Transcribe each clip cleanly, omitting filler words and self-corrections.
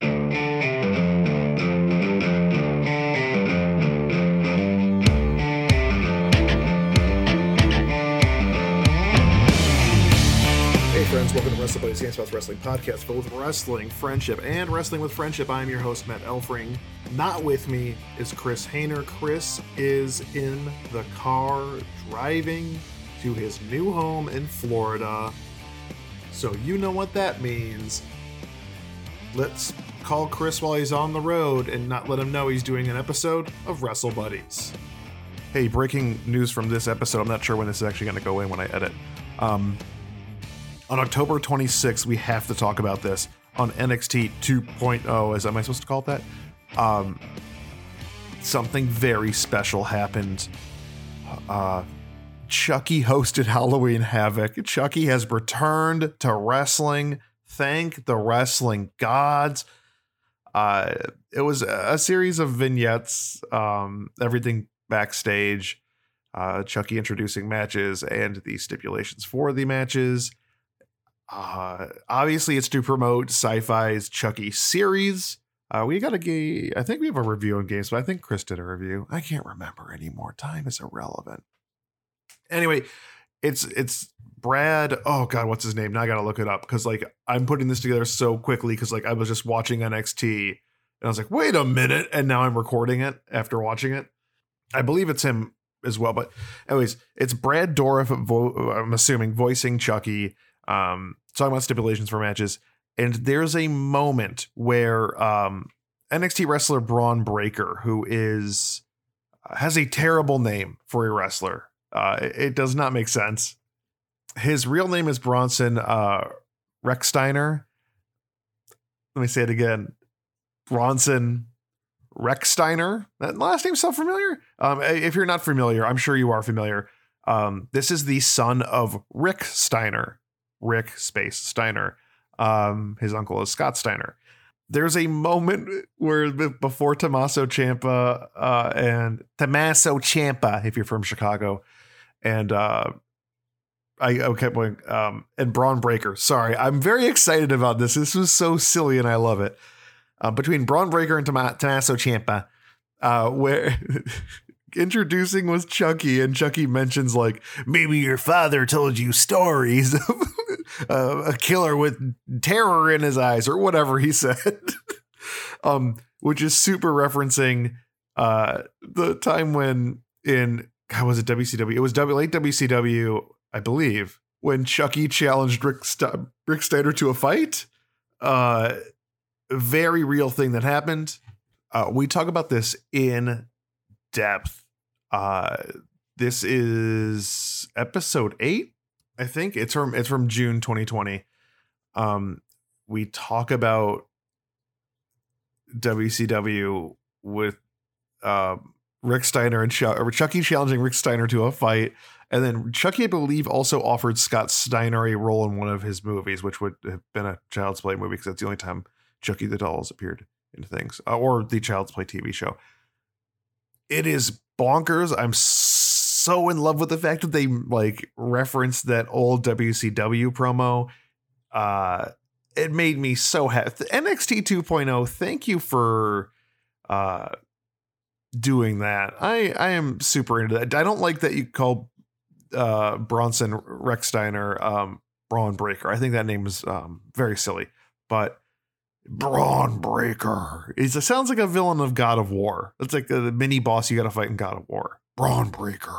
Hey friends, welcome to Wrestle Boys Hands Off Wrestling Podcast, full of wrestling, friendship, and wrestling with friendship. I'm your host, Matt Elfring. Not with me is Chris Hainer. Chris is in the car driving to his new home in Florida, so you know what that means. Let's call Chris while he's on the road and not let him know he's doing an episode of Wrestle Buddies. Hey, breaking news from this episode. I'm not sure when this is actually going to go in when I edit. On October 26th, we have to talk about this on NXT 2.0. Am I supposed to call it that? Something very special happened. Chucky hosted Halloween Havoc. Chucky has returned to wrestling. Thank the wrestling gods. It was a series of vignettes, everything backstage, Chucky introducing matches and the stipulations for the matches. Obviously, it's to promote Sci-Fi's Chucky series. I think we have a review on games, but I think Chris did a review. I can't remember anymore. Time is irrelevant. Anyway, it's Brad. Oh God, what's his name? Now I gotta look it up because I'm putting this together so quickly because I was just watching NXT and I was like, wait a minute, and now I'm recording it after watching it. I believe it's him as well, but anyways, it's Brad Dourif. I'm assuming voicing Chucky. Talking about stipulations for matches, and there's a moment where NXT wrestler Bron Breakker, who has a terrible name for a wrestler. It does not make sense. His real name is Bronson Rechsteiner. Let me say it again. Bronson Rechsteiner. That last name sounds familiar. If you're not familiar, I'm sure you are familiar. This is the son of Rick Steiner. Rick Steiner. His uncle is Scott Steiner. There's a moment where before Tommaso Ciampa, if you're from Chicago, and I kept going, and Bron Breakker. Sorry, I'm very excited about this. This was so silly, and I love it. Between Bron Breakker and Tommaso Ciampa, where introducing was Chucky, and Chucky mentions maybe your father told you stories of a killer with terror in his eyes or whatever he said, which is super referencing the time when was it WCW? It was late WCW, I believe, when Chucky challenged Rick Steiner to a fight. Very real thing that happened. We talk about this in depth. This is episode 8. I think it's from June 2020. We talk about WCW with Rick Steiner and Chucky challenging Rick Steiner to a fight, and then Chucky, I believe, also offered Scott Steiner a role in one of his movies, which would have been a Child's Play movie because that's the only time Chucky the Doll has appeared in things, or the Child's Play TV show. It is bonkers. I'm so in love with the fact that they referenced that old WCW promo. It made me so happy. NXT 2.0, thank you for doing that. I am super into that. I don't like that you call Bronson Rechsteiner Bron Breakker. I think that name is very silly, but Bron Breakker. It sounds like a villain of God of War. It's like the mini boss you got to fight in God of War. Bron Breakker.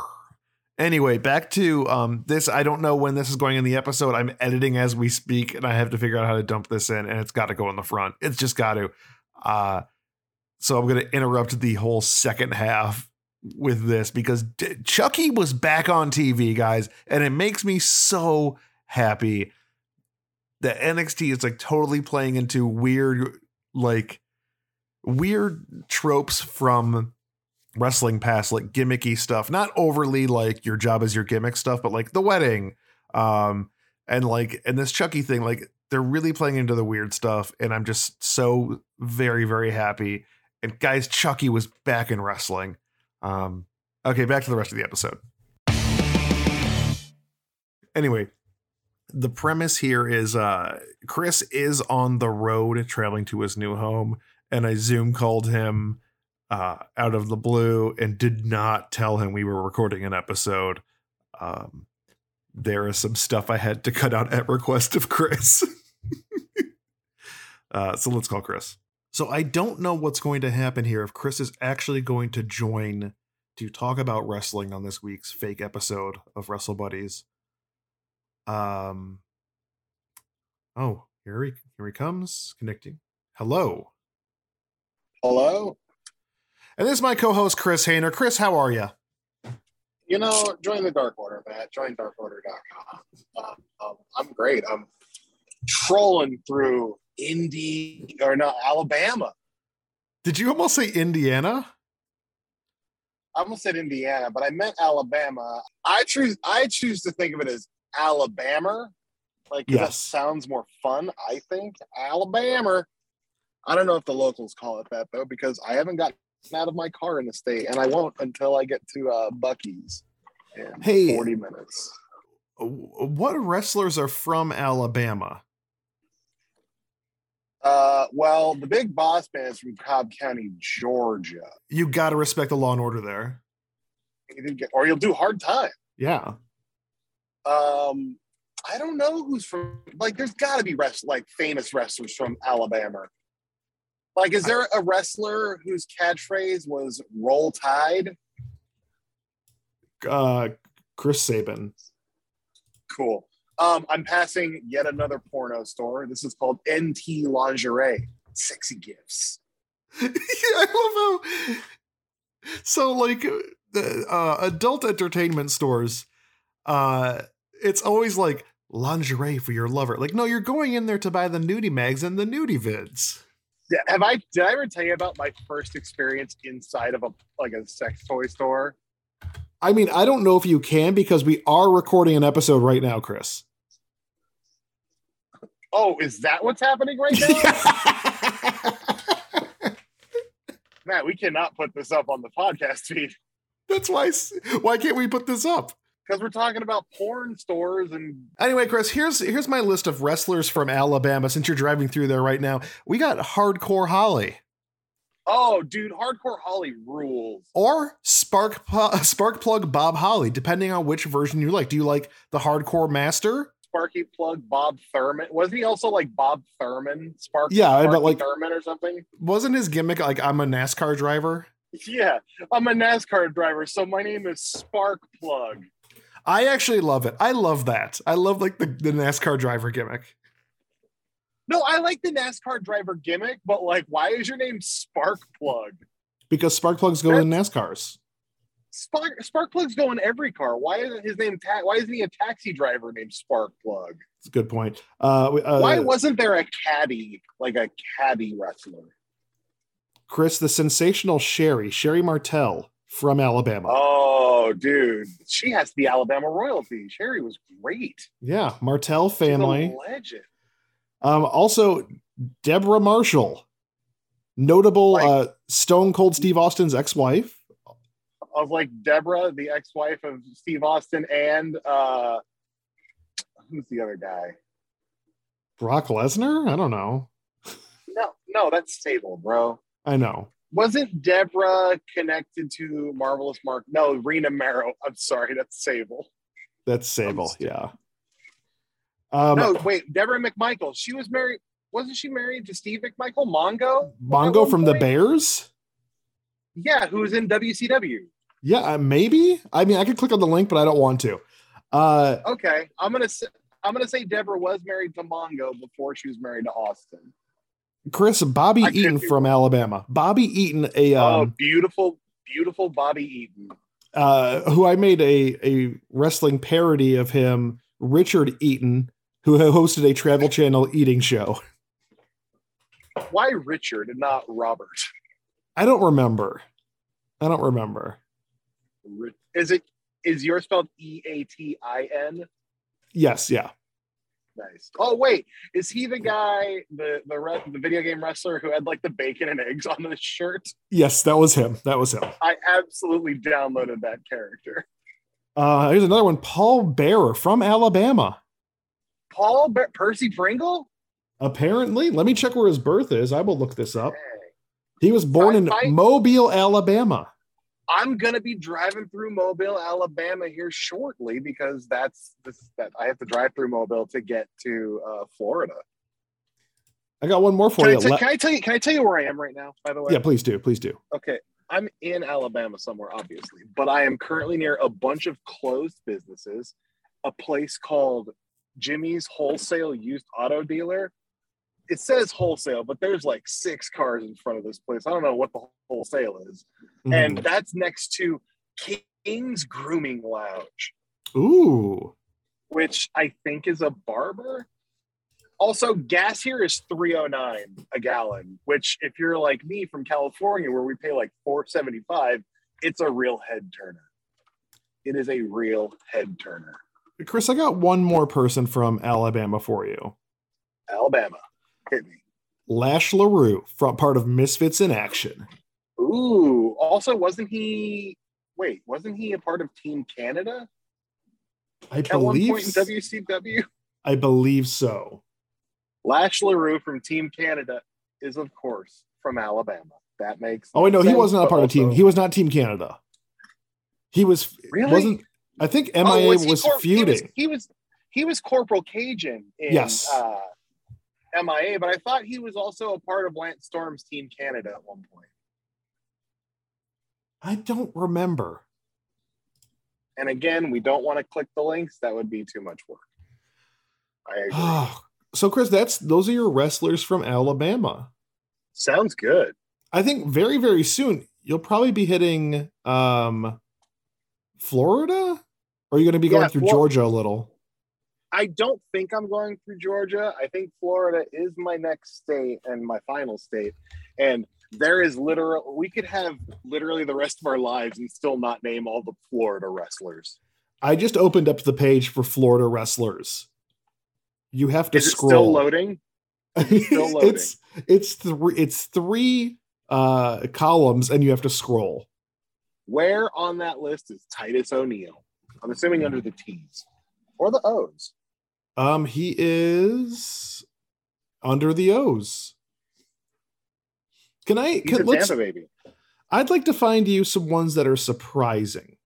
Anyway, back to this. I don't know when this is going in the episode. I'm editing as we speak, and I have to figure out how to dump this in, and it's got to go in the front. It's just got to. So I'm going to interrupt the whole second half with this because Chucky was back on TV, guys, and it makes me so happy that NXT is totally playing into weird like weird tropes from wrestling past, like gimmicky stuff, not overly like your job is your gimmick stuff, but like the wedding, and this Chucky thing, like they're really playing into the weird stuff. And I'm just so very, very happy. And guys, Chucky was back in wrestling. Okay, back to the rest of the episode. Anyway, the premise here is Chris is on the road traveling to his new home, and I Zoom called him out of the blue and did not tell him we were recording an episode. There is some stuff I had to cut out at request of Chris. So let's call Chris. So I don't know what's going to happen here, if Chris is actually going to join to talk about wrestling on this week's fake episode of Wrestle Buddies. Oh, here he comes, connecting. Hello. And this is my co-host Chris Hainer. Chris, how are you? You know, join the Dark Order, Matt. Join DarkOrder.com. I'm great. I'm trolling through Alabama. Did you almost say Indiana? I almost said Indiana, but I meant Alabama. I choose to think of it as Alabama. Like, yes. That sounds more fun, I think. Alabama. I don't know if the locals call it that, though, because I haven't gotten out of my car in the state, and I won't until I get to Buc-ee's in 40 minutes. What wrestlers are from Alabama? Well, the Big Boss Man is from Cobb County, Georgia. You got to respect the law and order there. Or you'll do hard time. Yeah. I don't know who's from, like, there's got to be famous wrestlers from Alabama. Like, is there a wrestler whose catchphrase was "Roll Tide"? Chris Sabin. Cool. I'm passing yet another porno store. This is called NT Lingerie. Sexy gifts. Yeah, I love how. So, like, adult entertainment stores, it's always like lingerie for your lover. Like, no, you're going in there to buy the nudie mags and the nudie vids. Did I ever tell you about my first experience inside of a sex toy store? I mean, I don't know if you can, because we are recording an episode right now, Chris. Oh, is that what's happening right now? Matt, we cannot put this up on the podcast feed. That's why can't we put this up? Because we're talking about porn stores. And anyway, Chris, here's my list of wrestlers from Alabama. Since you're driving through there right now, we got Hardcore Holly. Oh, dude, Hardcore Holly rules. Or Spark Plug Bob Holly, depending on which version you like. Do you like the Hardcore Master? Sparky Plug Bob Thurman. Wasn't he also like Bob Thurman? But like Thurman or something. Wasn't his gimmick like, I'm a NASCAR driver? Yeah, I'm a NASCAR driver, so my name is Spark Plug. I actually love it. I love that. I love like the NASCAR driver gimmick. No, I like the NASCAR driver gimmick, but like, why is your name Spark Plug? Because spark plugs go in NASCARs. Spark plugs go in every car. Why isn't his name? Why isn't he a taxi driver named Spark Plug? That's a good point. Why wasn't there a caddy wrestler? Chris, the sensational Sherry Martel from Alabama. Oh, dude, she has the Alabama royalty. Sherry was great. Yeah, Martel family. She's a legend. Also, Deborah Marshall, notable Stone Cold Steve Austin's ex-wife. Of like Deborah, the ex-wife of Steve Austin, and who's the other guy? Brock Lesnar? I don't know. No, that's Sable, bro. I know. Wasn't Deborah connected to Marvelous Mark? No, Rena Marrow. I'm sorry, that's Sable. That's Sable, yeah. Deborah McMichael. She was married. Wasn't she married to Steve McMichael? Mongo from the Bears? Yeah, who was in WCW. Yeah, maybe. I mean, I could click on the link, but I don't want to. Okay, I'm gonna say Deborah was married to Mongo before she was married to Austin. Chris, Bobby Eaton from Alabama. Bobby Eaton, beautiful, beautiful Bobby Eaton, who I made a wrestling parody of him. Richard Eaton, who hosted a Travel Channel eating show. Why Richard and not Robert? I don't remember. Is yours spelled E-A-T-I-N? Yes. Yeah. Nice. Oh wait, is he the guy, the video game wrestler who had like the bacon and eggs on his shirt? Yes, that was him. I absolutely downloaded that character. Here's another one. Paul Bearer from Alabama. Percy Pringle? Apparently. Let me check where his birth is. I will look this up. He was born in Mobile, Alabama. I'm going to be driving through Mobile, Alabama here shortly because I have to drive through Mobile to get to Florida. I got one more for you. Can I tell you where I am right now, by the way? Yeah, please do. Okay. I'm in Alabama somewhere, obviously, but I am currently near a bunch of closed businesses, a place called Jimmy's Wholesale Used Auto Dealer. It says wholesale, but there's like 6 cars in front of this place. I don't know what the wholesale is. Mm. And that's next to King's Grooming Lounge. Ooh. Which I think is a barber. Also, gas here is $3.09 a gallon, which if you're like me from California where we pay like $4.75, it's a real head turner. It is a real head turner. Chris, I got one more person from Alabama for you. Alabama. Hit me. Lash LaRue, front part of Misfits in Action. Ooh. Also, wasn't he a part of Team Canada? At one point in WCW? I believe so. Lash LaRue from Team Canada is, of course, from Alabama. That makes sense. He was not part of Team. He was not Team Canada. He was really wasn't. I think MIA was feuding. He was Corporal Cajun in MIA, but I thought he was also a part of Lance Storm's Team Canada at one point. I don't remember. And again, we don't want to click the links. That would be too much work. I agree. So, Chris, those are your wrestlers from Alabama. Sounds good. I think very, very soon you'll probably be hitting Florida? Or are you going to be going through Georgia a little? I don't think I'm going through Georgia. I think Florida is my next state and my final state. And there is we could have literally the rest of our lives and still not name all the Florida wrestlers. I just opened up the page for Florida wrestlers. You have to scroll. Is it still loading? It's three columns and you have to scroll. Where on that list is Titus O'Neil? I'm assuming under the T's or the O's. He is under the O's. He's a Tampa baby. I'd like to find you some ones that are surprising.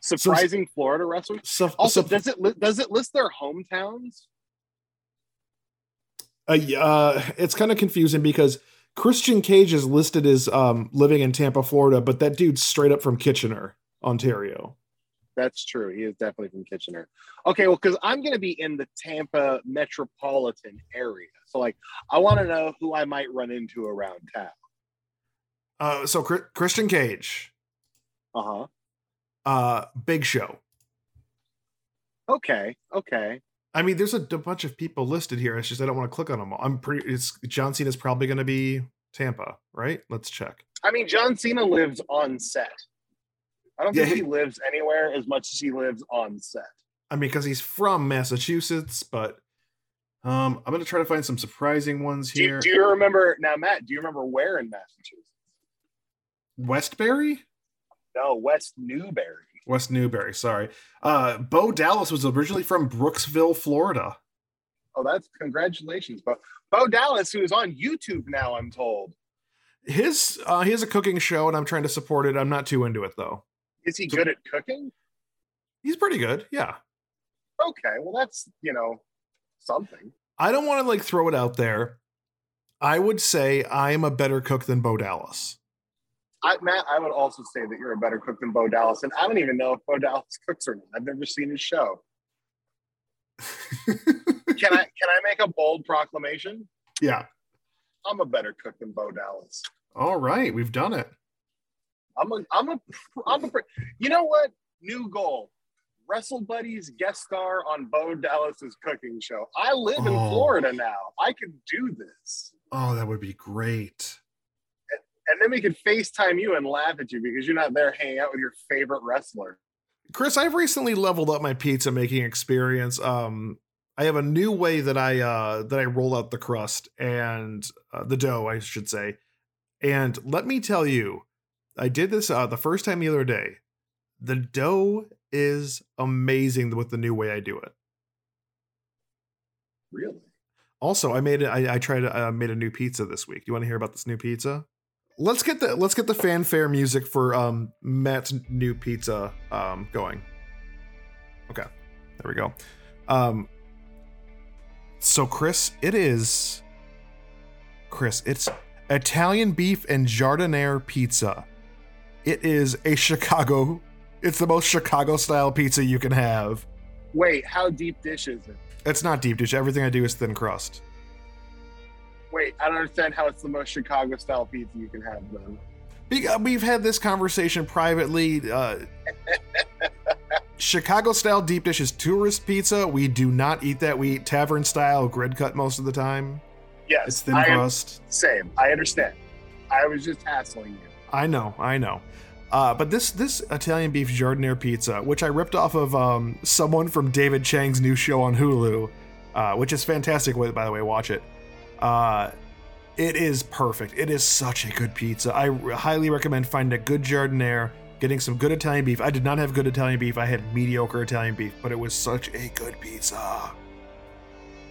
Surprising Florida wrestlers? Does it list their hometowns? It's kind of confusing because Christian Cage is listed as living in Tampa, Florida, but that dude's straight up from Kitchener, Ontario. That's true. He is definitely from Kitchener. Okay, well, because I'm going to be in the Tampa metropolitan area. So, like, I want to know who I might run into around town. So, Christian Cage. Uh-huh. Big Show. Okay. I mean, there's a bunch of people listed here. It's just I don't want to click on them all. John Cena's probably going to be Tampa, right? Let's check. I mean, John Cena lives on set. I don't think he lives anywhere as much as he lives on set. I mean, because he's from Massachusetts, but I'm going to try to find some surprising ones here. Do you remember now, Matt? Do you remember where in Massachusetts? Westbury? No, West Newbury. West Newbury, sorry. Bo Dallas was originally from Brooksville, Florida. Oh, that's congratulations, Bo. Bo Dallas, who is on YouTube now, I'm told. He has a cooking show, and I'm trying to support it. I'm not too into it, though. Is he good at cooking? He's pretty good, yeah. Okay, well, that's, something. I don't want to, throw it out there. I would say I'm a better cook than Bo Dallas. Matt, I would also say that you're a better cook than Bo Dallas, and I don't even know if Bo Dallas cooks or not. I've never seen his show. Can I make a bold proclamation? Yeah. I'm a better cook than Bo Dallas. All right, we've done it. You know what? New goal. Wrestle Buddies guest star on Bo Dallas's cooking show. I live in Florida now. I can do this. Oh, that would be great. And then we could FaceTime you and laugh at you because you're not there hanging out with your favorite wrestler. Chris, I've recently leveled up my pizza making experience. I have a new way that I roll out the crust and the dough, I should say. And let me tell you, I did this the first time the other day. The dough is amazing with the new way I do it. Really? Also, I made a new pizza this week. You want to hear about this new pizza? Let's get the fanfare music for Matt's new pizza going. Okay, there we go. So Chris, it's Italian beef and Giardiniera pizza. It is a Chicago. It's the most Chicago style pizza you can have. Wait, how deep dish is it? It's not deep dish. Everything I do is thin crust. Wait, I don't understand how it's the most Chicago-style pizza you can have, though. We've had this conversation privately. Chicago-style deep dish is tourist pizza. We do not eat that. We eat tavern-style grid cut most of the time. Yes. It's thin crust. Same. I understand. I was just hassling you. I know. But this Italian beef giardiniera pizza, which I ripped off of someone from David Chang's new show on Hulu, which is fantastic, by the way. Watch it. It is perfect. It is such a good pizza. I highly recommend finding a good giardiniera, getting some good Italian beef. I did not have good Italian beef. I had mediocre Italian beef, but it was such a good pizza.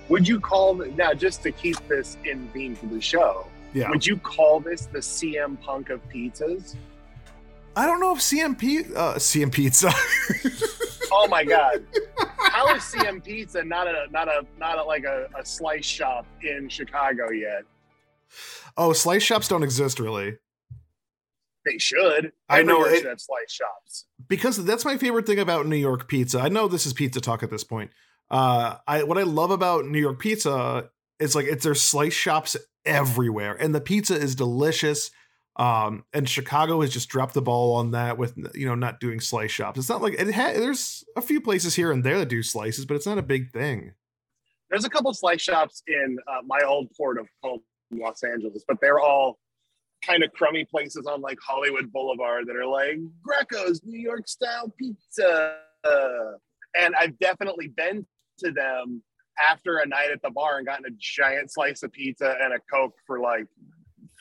Would you call now, just to keep this in theme for the show? Yeah. Would you call this the CM Punk of pizzas? I don't know if CM Pizza. Oh my God! How is CM Pizza not a slice shop in Chicago yet? Oh, slice shops don't exist really. They should. Everyone should have slice shops because that's my favorite thing about New York pizza. I know this is pizza talk at this point. What I love about New York pizza is there's slice shops everywhere, and the pizza is delicious. And Chicago has just dropped the ball on that with, not doing slice shops. It's not like there's a few places here and there that do slices, but it's not a big thing. There's a couple of slice shops in my old port of home, Los Angeles, but they're all kind of crummy places on like Hollywood Boulevard that are like Greco's New York style pizza. And I've definitely been to them after a night at the bar and gotten a giant slice of pizza and a Coke for like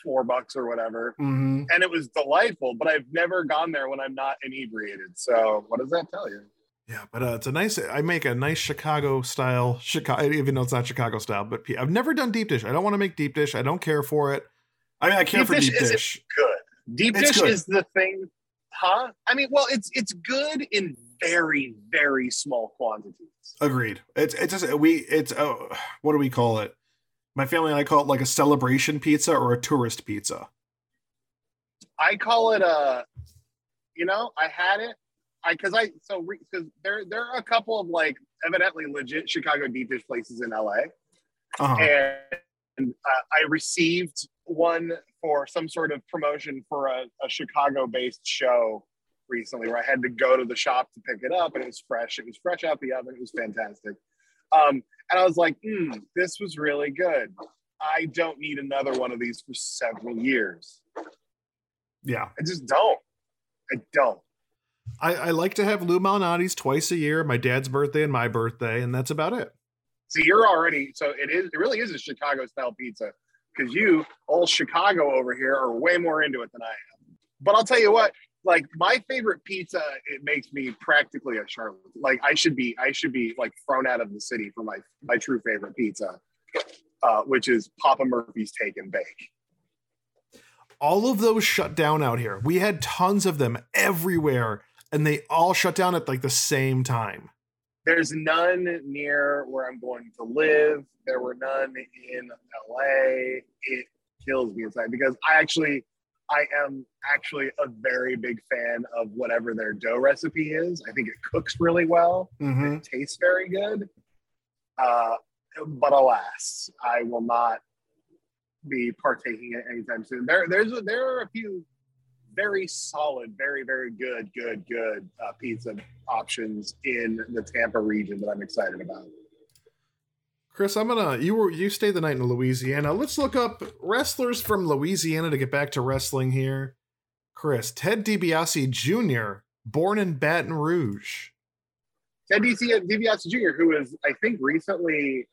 $4 or whatever. Mm-hmm. And it was delightful, but I've never gone there when I'm not inebriated. So what does that tell you? Yeah, but it's a nice, I make a nice Chicago style, even though it's not Chicago style, but I've never done deep dish. I don't want to make deep dish. I don't care for it. I mean, I care for deep dish. Good. Deep dish is the thing, huh? I mean, well, it's good in very, very small quantities. Agreed. It's what do we call it? My family and I call it like a celebration pizza or a tourist pizza. I call it because there are a couple of like evidently legit Chicago deep dish places in LA. Uh-huh. And I received one for some sort of promotion for a Chicago based show recently where I had to go to the shop to pick it up, and it was fresh. It was fresh out the oven. It was fantastic. And I was like, this was really good. I don't need another one of these for several years. Yeah. I just don't. I like to have Lou Malnati's twice a year, my dad's birthday and my birthday, and that's about it. So it really is a Chicago style pizza because you, old Chicago over here, are way more into it than I am. But I'll tell you what, like my favorite pizza, it makes me practically a charlatan. Like I should be like thrown out of the city for my true favorite pizza, which is Papa Murphy's Take and Bake. All of those shut down out here. We had tons of them everywhere, and they all shut down at like the same time. There's none near where I'm going to live. There were none in LA. It kills me inside because I am actually a very big fan of whatever their dough recipe is. I think it cooks really well. Mm-hmm. It tastes very good. But alas, I will not be partaking in it anytime soon. There are a few very solid, very, very good pizza options in the Tampa region that I'm excited about. Chris, you stayed the night in Louisiana. Let's look up wrestlers from Louisiana to get back to wrestling here. Chris, Ted DiBiase Jr., born in Baton Rouge. Ted DiBiase Jr., who was, I think, recently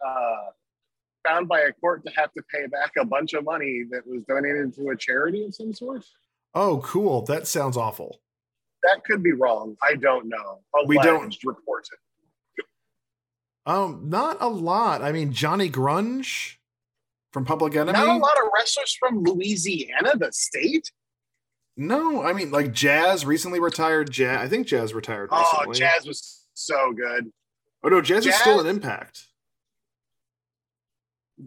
found by a court to have to pay back a bunch of money that was donated to a charity of some sort. Oh, cool. That sounds awful. That could be wrong. I don't know. We don't report it. Not a lot. I mean, Johnny Grunge from Public Enemy. Not a lot of wrestlers from Louisiana, the state? No, I mean, like Jazz recently retired. I think Jazz retired recently. Oh, Jazz was so good. Oh, no, Jazz is still an Impact.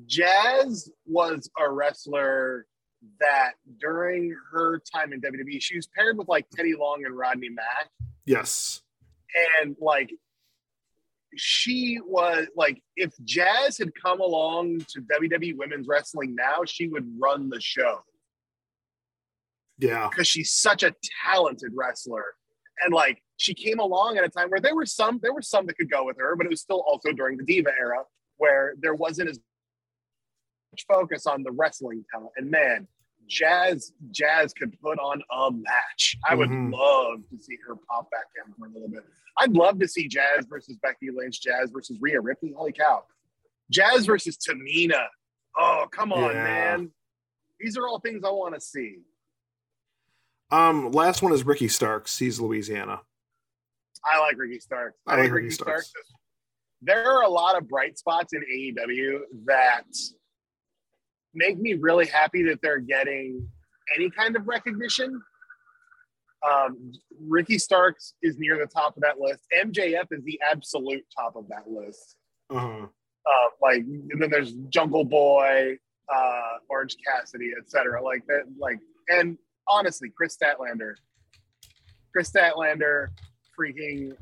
Jazz was a wrestler that during her time in WWE, she was paired with, like, Teddy Long and Rodney Mack. Yes. And, like, she was like, if Jazz had come along to WWE women's wrestling now, she would run the show. Yeah. Because she's such a talented wrestler. And like, she came along at a time where there were some that could go with her, but it was still also during the Diva era where there wasn't as much focus on the wrestling talent. And man, Jazz could put on a match. I would love to see her pop back in for a little bit. I'd love to see Jazz versus Becky Lynch, Jazz versus Rhea Ripley. Holy cow. Jazz versus Tamina. Oh, come on, man. These are all things I want to see. Last one is Ricky Starks. He's Louisiana. I like Ricky Starks. I like Ricky Starks. There are a lot of bright spots in AEW that make me really happy that they're getting any kind of recognition. Ricky Starks is near the top of that list. MJF is the absolute top of that list. Like, and then there's Jungle Boy, Orange Cassidy, etc. Like that. Like, and honestly, Chris Statlander, freaking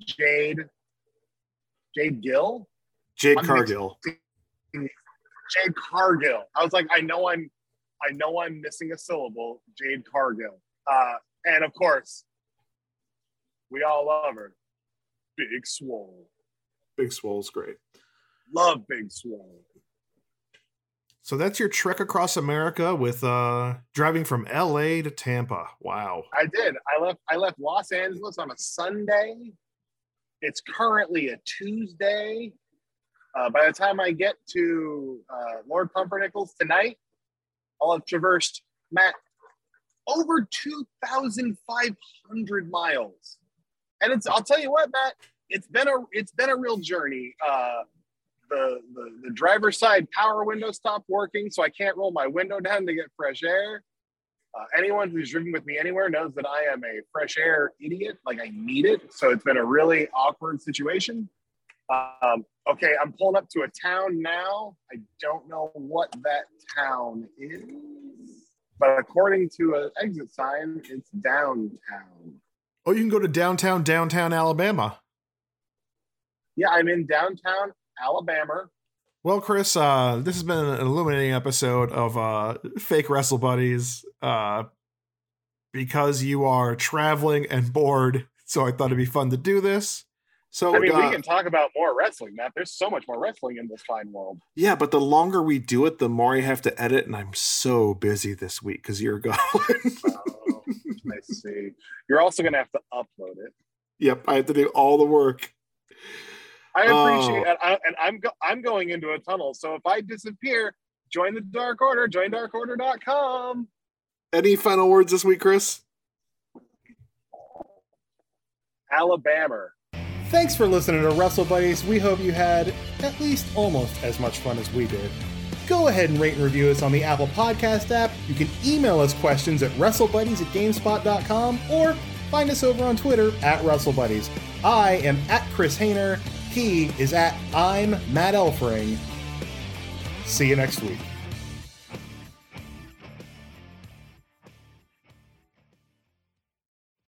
Jade Gill. Jade Cargill. I was like, I know I'm missing a syllable. Jade Cargill. And of course, we all love her. Big Swole. Big Swole's great. Love Big Swole. So that's your trek across America with driving from LA to Tampa. Wow. I did. I left Los Angeles on a Sunday. It's currently a Tuesday. By the time I get to Lord Pumpernickel's tonight, I'll have traversed, Matt, over 2,500 miles. And I'll tell you what, Matt, it's been a real journey. The driver's side power window stopped working, so I can't roll my window down to get fresh air. Anyone who's driven with me anywhere knows that I am a fresh air idiot. Like, I need it. So it's been a really awkward situation. Okay, I'm pulling up to a town now. I don't know what that town is, but according to an exit sign, it's downtown. Oh, you can go to downtown Alabama. Yeah, I'm in downtown Alabama. Well, Chris, this has been an illuminating episode of Fake Wrestle Buddies because you are traveling and bored, so I thought it'd be fun to do this. So, I mean, we can talk about more wrestling, Matt. There's so much more wrestling in this fine world. Yeah, but the longer we do it, the more I have to edit, and I'm so busy this week because you're gone. Oh, I see. You're also going to have to upload it. Yep, I have to do all the work. I appreciate it, and I'm going into a tunnel, so if I disappear, join the Dark Order, join DarkOrder.com. Any final words this week, Chris? Alabama. Thanks for listening to Wrestle Buddies. We hope you had at least almost as much fun as we did. Go ahead and rate and review us on the Apple Podcast app. You can email us questions at WrestleBuddies@GameSpot.com or find us over on Twitter at WrestleBuddies. I am at Chris Hainer. He is at I'm Matt Elfring. See you next week.